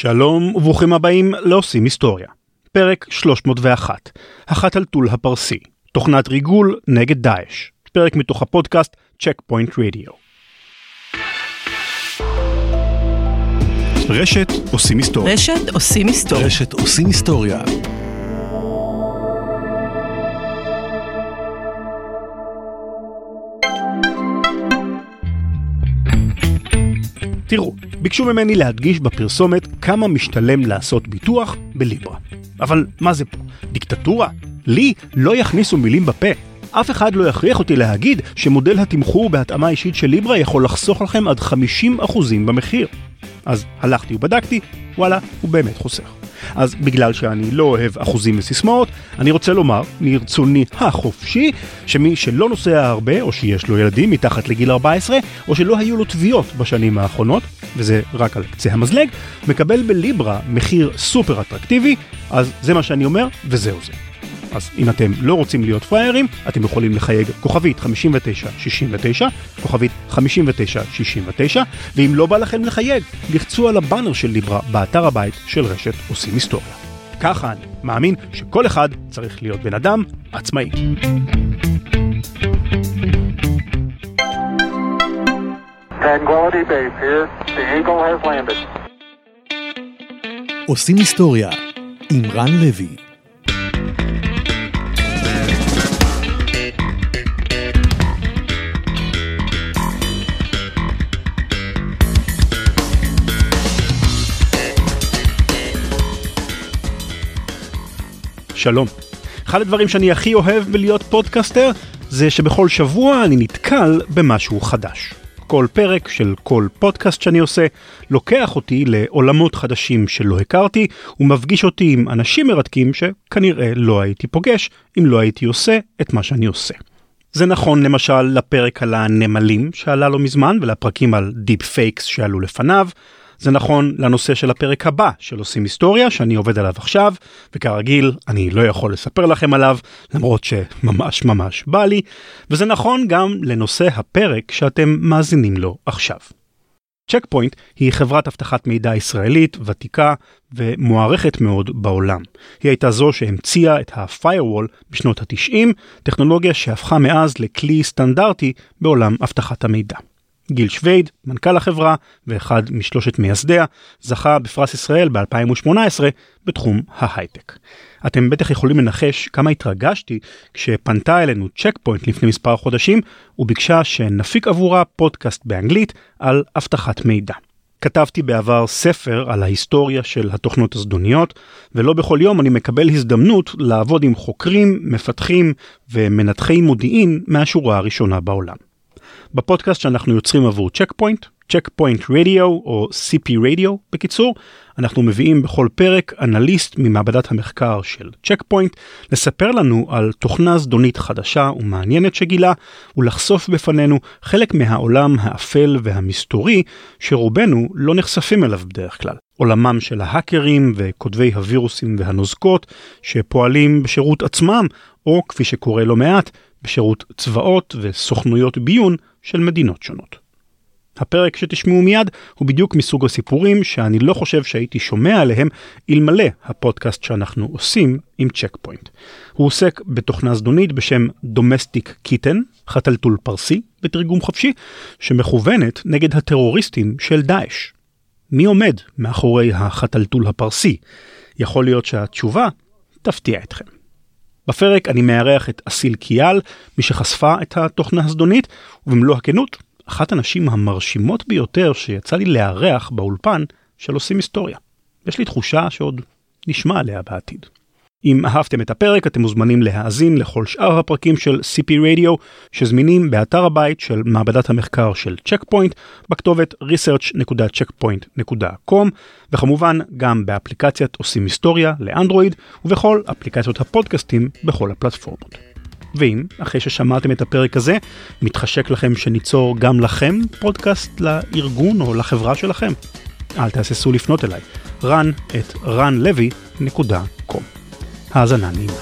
שלום וברוכים הבאים לעושים היסטוריה. פרק 301, החתלתול הפרסי, תוכנת ריגול נגד דאעש. פרק מתוך הפודקאסט Checkpoint Radio. רשת עושים היסטוריה. רשת עושים היסטוריה. רשת עושים היסטוריה. תראו, ביקשו ממני להדגיש בפרסומת כמה משתלם לעשות ביטוח בליברה. אבל מה זה פה? דיקטטורה? לי לא יכניסו מילים בפה. אף אחד לא יכריח אותי להגיד שמודל התמחור בהתאמה אישית של ליברה יכול לחסוך לכם עד 50% במחיר. אז הלכתי ובדקתי, וואלה, הוא באמת חוסך. אז בגלל שאני לא אוהב אחוזים וסיסמאות, אני רוצה לומר, מרצוני החופשי, שמי שלא נוסע הרבה, או שיש לו ילדים מתחת לגיל 14, או שלא היו לו תביעות בשנים האחרונות, וזה רק על קצה המזלג, מקבל בליברה מחיר סופר אטרקטיבי, אז זה מה שאני אומר, וזהו זה. אז אם אתם לא רוצים להיות פריירים, אתם יכולים לחייג כוכבית 5969, כוכבית 5969, ואם לא בא לכם לחייג, לחצו על הבאנר של ליברה באתר הבית של רשת עושים היסטוריה. ככה אני מאמין שכל אחד צריך להיות בן אדם עצמאי. Tranquility Base here. The Eagle has landed. עושים היסטוריה עם רן לוי. שלום. אחד הדברים שאני הכי אוהב בלהיות פודקאסטר זה שבכל שבוע אני נתקל במשהו חדש. כל פרק של כל פודקאסט שאני עושה לוקח אותי לעולמות חדשים שלא הכרתי ומפגיש אותי עם אנשים מרתקים שכנראה לא הייתי פוגש אם לא הייתי עושה את מה שאני עושה. זה נכון למשל לפרק על הנמלים שעלה לא מזמן ולפרקים על דיפ פייקס שעלו לפניו. זה נכון לנושא של הפרק הבא של עושים היסטוריה, שאני עובד עליו עכשיו, וכרגיל אני לא יכול לספר לכם עליו, למרות שממש ממש בא לי, וזה נכון גם לנושא הפרק שאתם מאזינים לו עכשיו. Checkpoint היא חברת אבטחת מידע ישראלית, ותיקה ומוערכת מאוד בעולם. היא הייתה זו שהמציאה את ה-firewall בשנות ה-90, טכנולוגיה שהפכה מאז לכלי סטנדרטי בעולם אבטחת המידע. גיל שווד, מנכ"ל החברה ואחד משלושת מייסדיה, זכה בפרס ישראל ב-2018 בתחום ההייטק. אתם בטח יכולים לנחש כמה התרגשתי כשפנתה אלינו צ'קפוינט לפני מספר חודשים וביקשה שנפיק עבורה פודקאסט באנגלית על אבטחת מידע. כתבתי בעבר ספר על ההיסטוריה של התוכנות הזדוניות, ולא בכל יום אני מקבל הזדמנות לעבוד עם חוקרים, מפתחים ומנתחי מודיעין מהשורה הראשונה בעולם. בפודקאסט שאנחנו יוצרים עבור צ'קפוינט, צ'קפוינט רדיו או CP רדיו בקיצור, אנחנו מביאים בכל פרק אנליסט ממעבדת המחקר של צ'קפוינט, לספר לנו על תוכנה זדונית חדשה ומעניינת שגילה, ולחשוף בפנינו חלק מהעולם האפל והמסתורי שרובנו לא נחשפים אליו בדרך כלל. עולמם של ההאקרים וכותבי הווירוסים והנוזקות שפועלים בשירות עצמם, או כפי שקורה לא מעט, בשירות צבאות וסוכנויות ביון של מדינות שונות. הפרק שתשמעו מיד הוא בדיוק מסוג הסיפורים שאני לא חושב שהייתי שומע עליהם אלמלא הפודקאסט שאנחנו עושים עם צ'קפוינט. הוא עוסק בתוכנה זדונית בשם Domestic Kitten, חתלתול פרסי בתרגום חופשי, שמכוונת נגד הטרוריסטים של דאעש. מי עומד מאחורי החתלתול הפרסי? יכול להיות שהתשובה תפתיע אתכם. בפרק אני מארח את אסיל קיאל, מי שחשפה את התוכנה הזדונית, ובמלוא הכנות, אחת הנשים המרשימות ביותר שיצא לי לארח באולפן של עושים היסטוריה. יש לי תחושה שעוד נשמע עליה בעתיד. אם אהבתם את הפרק, אתם מוזמנים להאזין לכל שאר הפרקים של CP Radio, שזמינים באתר הבית של מעבדת המחקר של צ'קפוינט, בכתובת research.checkpoint.com, וכמובן גם באפליקציית עושים היסטוריה לאנדרואיד, ובכל אפליקציות הפודקאסטים בכל הפלטפורמות. ואם, אחרי ששמעתם את הפרק הזה, מתחשק לכם שניצור גם לכם פודקאסט לארגון או לחברה שלכם, אל תהססו לפנות אליי, ran@ranlevy.com. האזנה נעימה.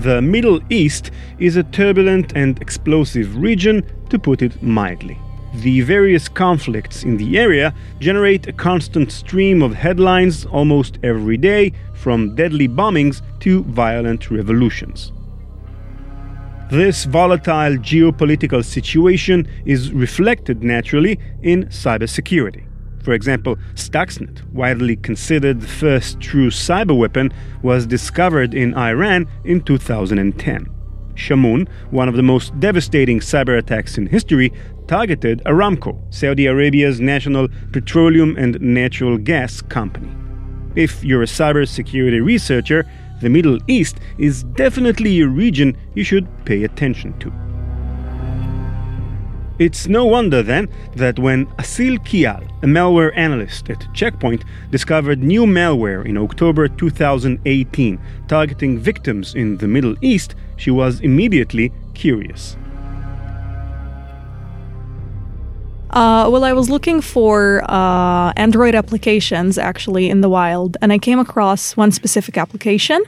The Middle East is a turbulent and explosive region, to put it mildly. The various conflicts in the area generate a constant stream of headlines almost every day, from deadly bombings to violent revolutions. This volatile geopolitical situation is reflected naturally in cybersecurity. For example, Stuxnet, widely considered the first true cyber weapon, was discovered in Iran in 2010. Shamoon, one of the most devastating cyber attacks in history, targeted Aramco, Saudi Arabia's national petroleum and natural gas company. If you're a cybersecurity researcher, the Middle East is definitely a region you should pay attention to. It's no wonder, then, that when Asil Kial, a malware analyst at Checkpoint, discovered new malware in October 2018 targeting victims in the Middle East, she was immediately curious. Well, I was looking for Android applications, actually, in the wild, and I came across one specific application,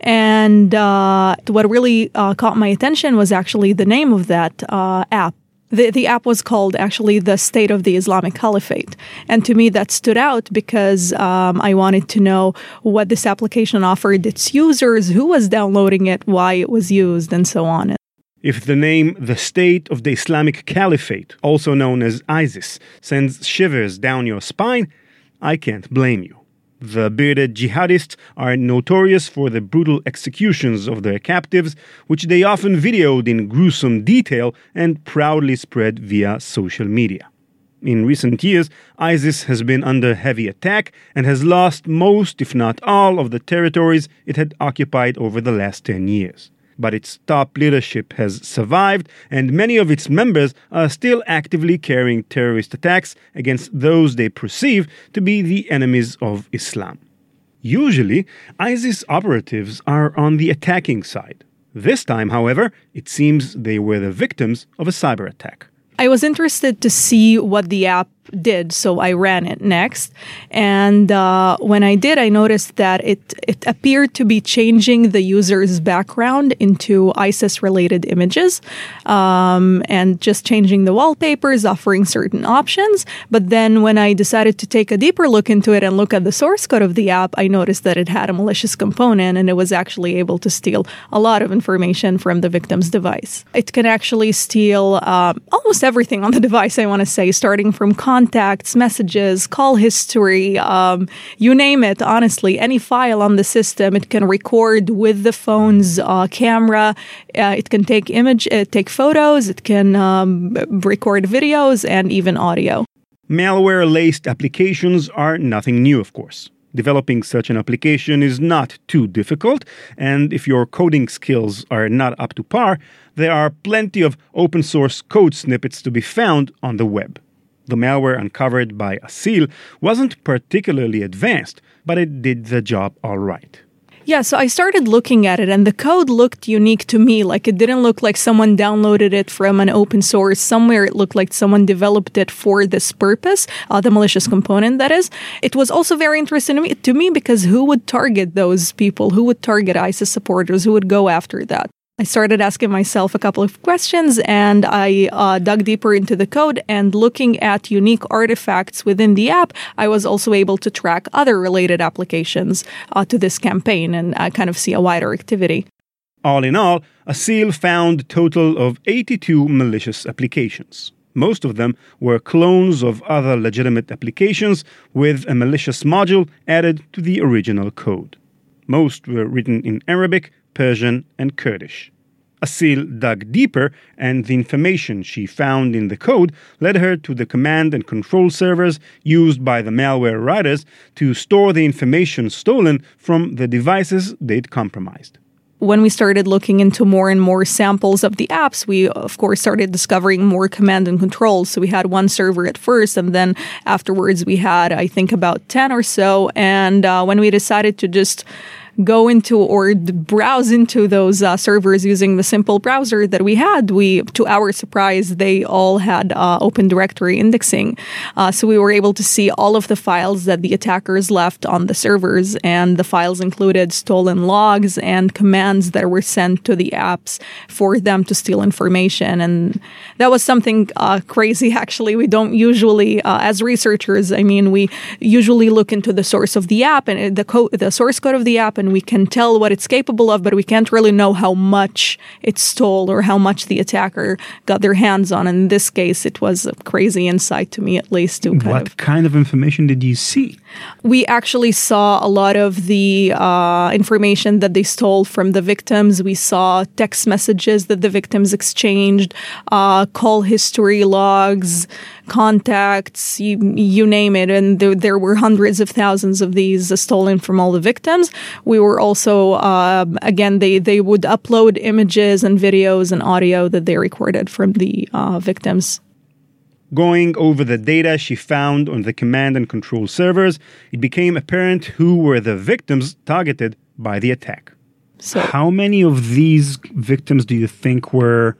and what really caught my attention was actually the name of that app. The app was called, actually, The State of the Islamic Caliphate. And to me, that stood out because I wanted to know what this application offered its users, who was downloading it, why it was used, and so on. If the name The State of the Islamic Caliphate, also known as ISIS, sends shivers down your spine, I can't blame you. The bearded jihadists are notorious for the brutal executions of their captives, which they often videoed in gruesome detail and proudly spread via social media. In recent years, ISIS has been under heavy attack and has lost most, if not all, of the territories it had occupied over the last 10 years. But its top leadership has survived, and many of its members are still actively carrying terrorist attacks against those they perceive to be the enemies of Islam. Usually, ISIS operatives are on the attacking side. This time, however, it seems they were the victims of a cyber attack. I was interested to see what the app did, so I ran it next. And when I did, I noticed that it appeared to be changing the user's background into ISIS-related images and just changing the wallpapers, offering certain options. But then when I decided to take a deeper look into it and look at the source code of the app, I noticed that it had a malicious component and it was actually able to steal a lot of information from the victim's device. It can actually steal almost everything on the device, I want to say, starting from contacts, messages, call history, you name it, honestly. Any file on the system, it can record with the phone's camera, it can take photos, it can record videos, and even audio. Malware-laced applications are nothing new, of course. Developing such an application is not too difficult, and if your coding skills are not up to par, there are plenty of open-source code snippets to be found on the web. The malware uncovered by Asil wasn't particularly advanced, but it did the job all right. Yeah, so I started looking at it, and the code looked unique to me. Like, it didn't look like someone downloaded it from an open source somewhere. It looked like someone developed it for this purpose, the malicious component, that is. It was also very interesting to me because who would target those people? Who would target ISIS supporters? Who would go after that? I started asking myself a couple of questions, and I dug deeper into the code, and looking at unique artifacts within the app, I was also able to track other related applications to this campaign and kind of see a wider activity. All in all, Asil found a total of 82 malicious applications. Most of them were clones of other legitimate applications with a malicious module added to the original code. Most were written in Arabic, Persian, and Kurdish. Asil dug deeper, and the information she found in the code led her to the command and control servers used by the malware writers to store the information stolen from the devices they'd compromised. When we started looking into more and more samples of the apps, we, of course, started discovering more command and control. So we had one server at first, and then afterwards we had, I think, about 10 or so. And when we decided to just go into or browse into those servers using the simple browser that we had, to our surprise, they all had Open Directory indexing. So we were able to see all of the files that the attackers left on the servers, and the files included stolen logs and commands that were sent to the apps for them to steal information. And that was something crazy, actually. We don't usually, as researchers, I mean, we usually look into the source of the app and the source code of the app, and we can tell what it's capable of, but we can't really know how much it stole or how much the attacker got their hands on. And in this case, it was a crazy insight to me, at least. What kind of information did you see? We actually saw a lot of the information that they stole from the victims. We saw text messages that the victims exchanged, call history logs, contacts, you name it. And there were hundreds of thousands of these stolen from all the victims. We were also, again, they would upload images and videos and audio that they recorded from the victims. Going over the data she found on the command and control servers, it became apparent who were the victims targeted by the attack. So, how many of these victims do you think were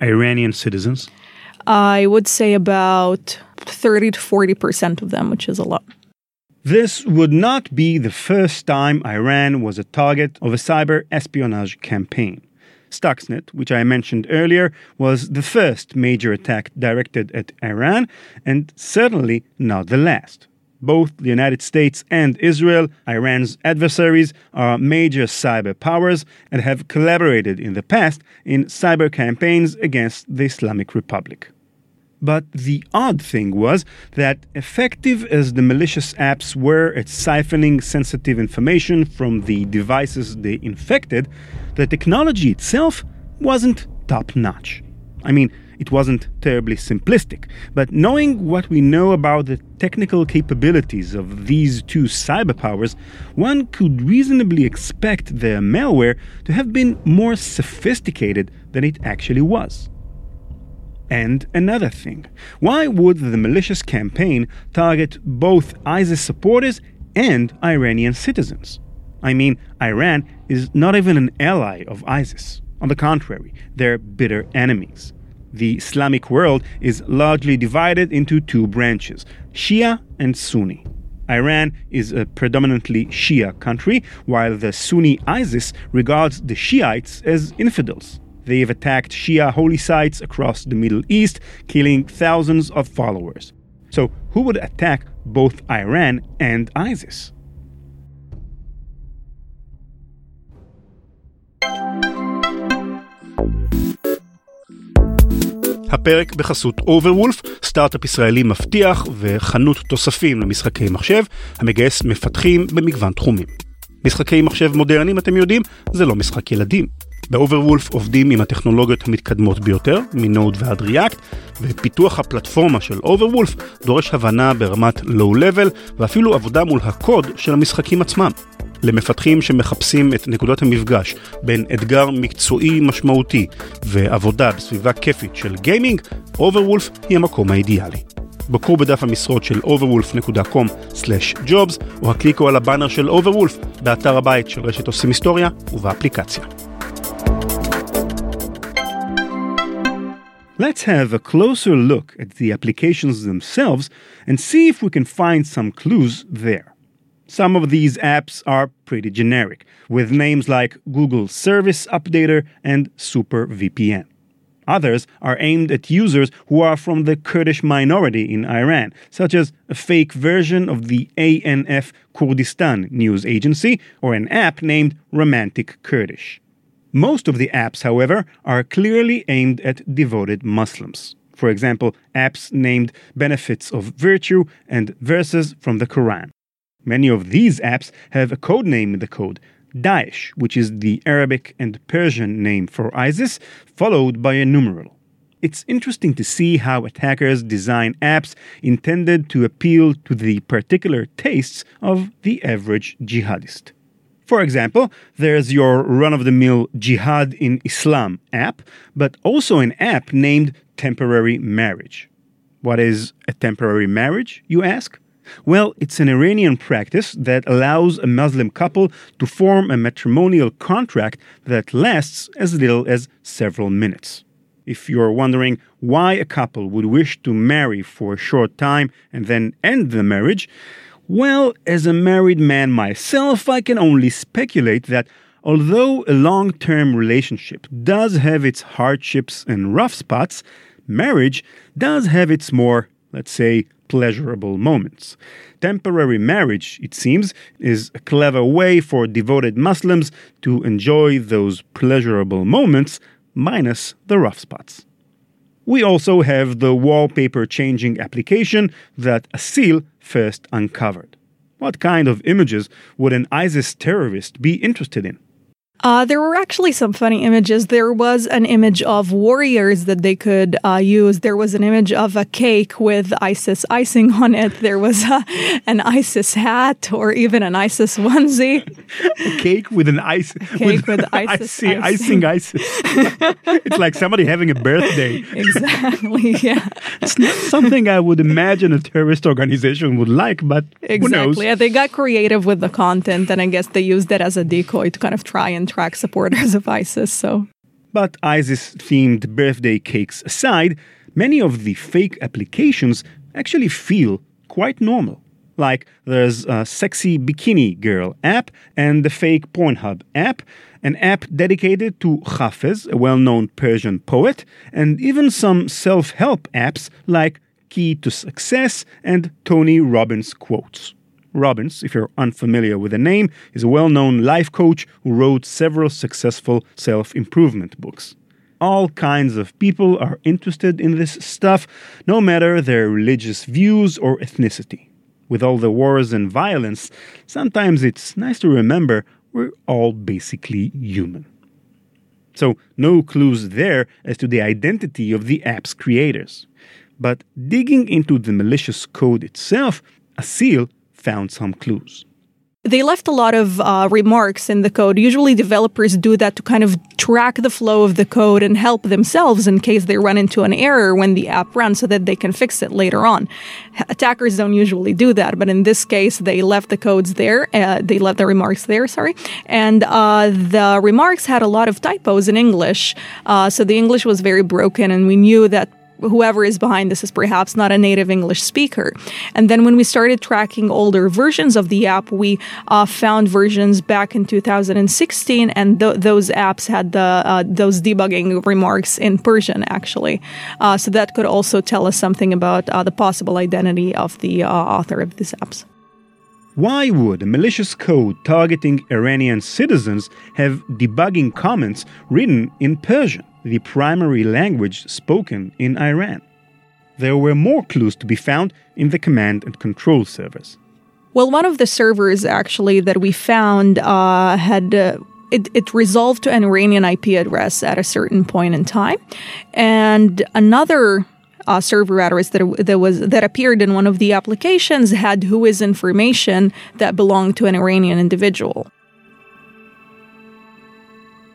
Iranian citizens? I would say about 30 to 40% of them, which is a lot. This would not be the first time Iran was a target of a cyber espionage campaign. Stuxnet, which I mentioned earlier, was the first major attack directed at Iran, and certainly not the last. Both the United States and Israel, Iran's adversaries, are major cyber powers and have collaborated in the past in cyber campaigns against the Islamic Republic. But the odd thing was that, effective as the malicious apps were at siphoning sensitive information from the devices they infected, the technology itself wasn't top-notch. I mean, it wasn't terribly simplistic, but knowing what we know about the technical capabilities of these two cyberpowers, one could reasonably expect their malware to have been more sophisticated than it actually was. And another thing, why would the malicious campaign target both ISIS supporters and Iranian citizens? I mean, Iran is not even an ally of ISIS. On the contrary, they're bitter enemies. The Islamic world is largely divided into two branches, Shia and Sunni. Iran is a predominantly Shia country, while the Sunni ISIS regards the Shiites as infidels. They've attacked Shia holy sites across the Middle East, killing thousands of followers. So who would attack both Iran and ISIS? הפרק בחסות Overwolf, סטארט-אפ ישראלי מבטיח וחנות תוספים למשחקי מחשב, המגייס מפתחים במגוון תחומים. משחקי מחשב מודרניים, אתם יודעים, זה לא משחק ילדים. באוברולף עובדים עם הטכנולוגיות המתקדמות ביותר, מנוד ועד ריאקט, ופיתוח הפלטפורמה של אוברולף דורש הבנה ברמת לואו-לבל, ואפילו עבודה מול הקוד של המשחקים עצמם. למפתחים שמחפשים את נקודות המפגש בין אתגר מקצועי משמעותי ועבודה בסביבה כיפית של גיימינג, אוברולף היא המקום האידיאלי. בקרו בדף המשרות של overwolf.com/jobs, או הקליקו על הבאנר של אוברולף באתר הבית של רשת עושים היסטוריה ובאפליקציה. Let's have a closer look at the applications themselves and see if we can find some clues there. Some of these apps are pretty generic, with names like Google Service Updater and SuperVPN. Others are aimed at users who are from the Kurdish minority in Iran, such as a fake version of the ANF Kurdistan News Agency or an app named Romantic Kurdish. Most of the apps, however, are clearly aimed at devoted Muslims. For example, apps named Benefits of Virtue and Verses from the Quran. Many of these apps have a code name in the code, Daesh, which is the Arabic and Persian name for ISIS, followed by a numeral. It's interesting to see how attackers design apps intended to appeal to the particular tastes of the average jihadist. For example, there's your run-of-the-mill Jihad in Islam app, but also an app named Temporary Marriage. What is a temporary marriage, you ask? Well, it's an Iranian practice that allows a Muslim couple to form a matrimonial contract that lasts as little as several minutes. If you're wondering why a couple would wish to marry for a short time and then end the marriage, well, as a married man myself, I can only speculate that although a long-term relationship does have its hardships and rough spots, marriage does have its more, let's say, pleasurable moments. Temporary marriage, it seems, is a clever way for devoted Muslims to enjoy those pleasurable moments minus the rough spots. We also have the wallpaper changing application that Asil first uncovered. What kind of images would an ISIS terrorist be interested in? There were actually some funny images. There was an image of warriors that they could use. There was an image of a cake with ISIS icing on it. There was an ISIS hat or even an ISIS onesie. A cake with an ISIS. Icing ISIS. It's like somebody having a birthday. Exactly, yeah. It's not something I would imagine a terrorist organization would like, but who knows? Exactly. Yeah, they got creative with the content, and I guess they used it as a decoy to kind of try and track supporters of ISIS, so. But ISIS-themed birthday cakes aside, many of the fake applications actually feel quite normal. Like there's a sexy bikini girl app and the fake Pornhub app, an app dedicated to Hafez, a well-known Persian poet, and even some self-help apps like Key to Success and Tony Robbins quotes. Robbins, if you're unfamiliar with the name, is a well-known life coach who wrote several successful self-improvement books. All kinds of people are interested in this stuff, no matter their religious views or ethnicity. With all the wars and violence, sometimes it's nice to remember we're all basically human. So, no clues there as to the identity of the app's creators. But digging into the malicious code itself, Asil found some clues. They left a lot of remarks in the code. Usually developers do that to kind of track the flow of the code and help themselves in case they run into an error when the app runs so that they can fix it later on. Attackers don't usually do that, but in this case, they left the codes there. They left the remarks there, sorry. And the remarks had a lot of typos in English. So the English was very broken, and we knew that whoever is behind this is perhaps not a native English speaker. And then when we started tracking older versions of the app, we found versions back in 2016, and those apps had those debugging remarks in Persian, actually. So that could also tell us something about the possible identity of the author of these apps. Why would a malicious code targeting Iranian citizens have debugging comments written in Persian, the primary language spoken in Iran? There were more clues to be found in the command and control servers. Well, one of the servers actually that we found had... It resolved to an Iranian IP address at a certain point in time. And another... server address that appeared in one of the applications had whois information that belonged to an Iranian individual.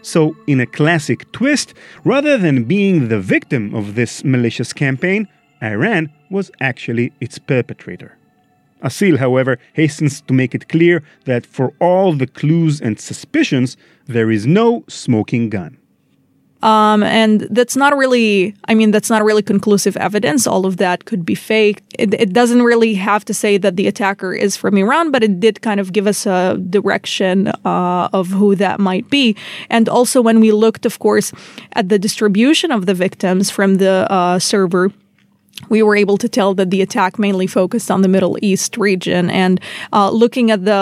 So, in a classic twist, rather than being the victim of this malicious campaign, Iran was actually its perpetrator. Asil, however, hastens to make it clear that for all the clues and suspicions, there is no smoking gun. And that's not really conclusive evidence. All of that could be fake. It doesn't really have to say that the attacker is from Iran, but it did kind of give us a direction of who that might be. And also when we looked, of course, at the distribution of the victims from the server, we were able to tell that the attack mainly focused on the Middle East region. And looking at the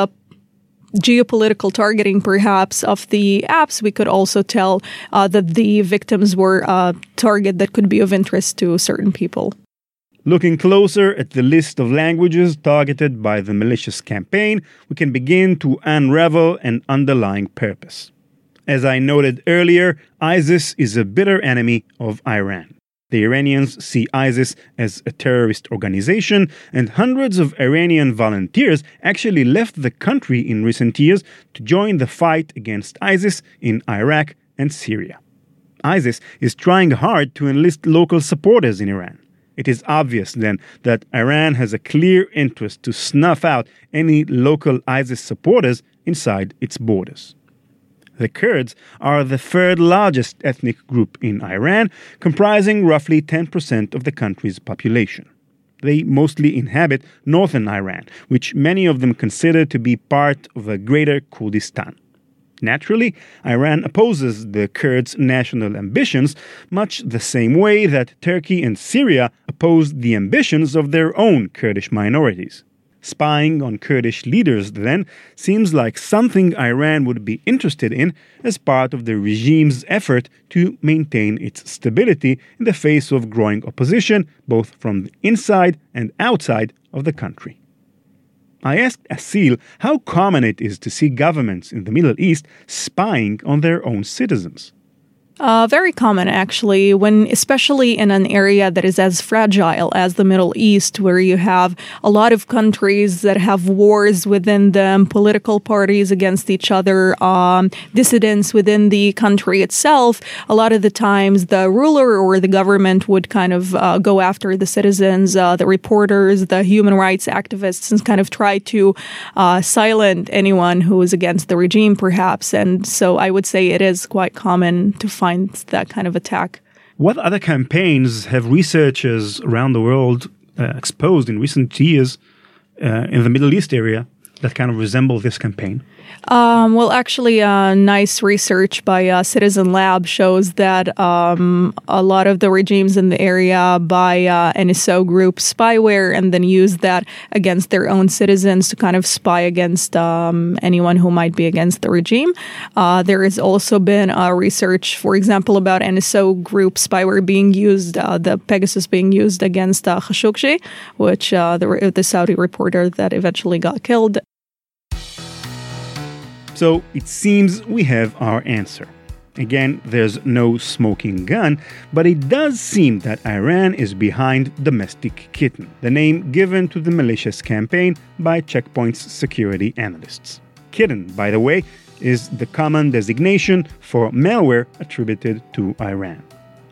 geopolitical targeting, perhaps, of the apps, we could also tell that the victims were a target that could be of interest to certain people. Looking closer at the list of languages targeted by the malicious campaign, we can begin to unravel an underlying purpose. As I noted earlier, ISIS is a bitter enemy of Iran. The Iranians see ISIS as a terrorist organization, and hundreds of Iranian volunteers actually left the country in recent years to join the fight against ISIS in Iraq and Syria. ISIS is trying hard to enlist local supporters in Iran. It is obvious then that Iran has a clear interest to snuff out any local ISIS supporters inside its borders. The Kurds are the third largest ethnic group in Iran, comprising roughly 10% of the country's population. They mostly inhabit northern Iran, which many of them consider to be part of a greater Kurdistan. Naturally, Iran opposes the Kurds' national ambitions, much the same way that Turkey and Syria opposed the ambitions of their own Kurdish minorities. Spying on Kurdish leaders, then, seems like something Iran would be interested in as part of the regime's effort to maintain its stability in the face of growing opposition, both from the inside and outside of the country. I asked Asil how common it is to see governments in the Middle East spying on their own citizens. Very common, actually, especially in an area that is as fragile as the Middle East, where you have a lot of countries that have wars within them, political parties against each other, dissidents within the country itself. A lot of the times the ruler or the government would kind of go after the citizens, the reporters, the human rights activists, and kind of try to silence anyone who is against the regime, perhaps. And so I would say it is quite common to find that kind of attack. What other campaigns have researchers around the world exposed in recent years in the Middle East area that kind of resemble this campaign? Nice research by Citizen Lab shows that a lot of the regimes in the area buy NSO group spyware and then use that against their own citizens to kind of spy against anyone who might be against the regime. There has also been research, for example, about NSO group spyware being used, the Pegasus being used against Khashoggi, which the Saudi reporter that eventually got killed. So it seems we have our answer. Again, there's no smoking gun, but it does seem that Iran is behind Domestic Kitten, the name given to the malicious campaign by Checkpoint's security analysts. Kitten, by the way, is the common designation for malware attributed to Iran.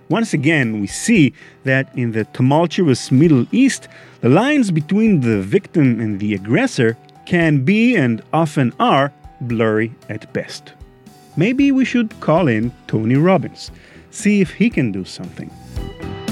Once again, we see that in the tumultuous Middle East, the lines between the victim and the aggressor can be and often are blurry at best. Maybe we should call in Tony Robbins, see if he can do something.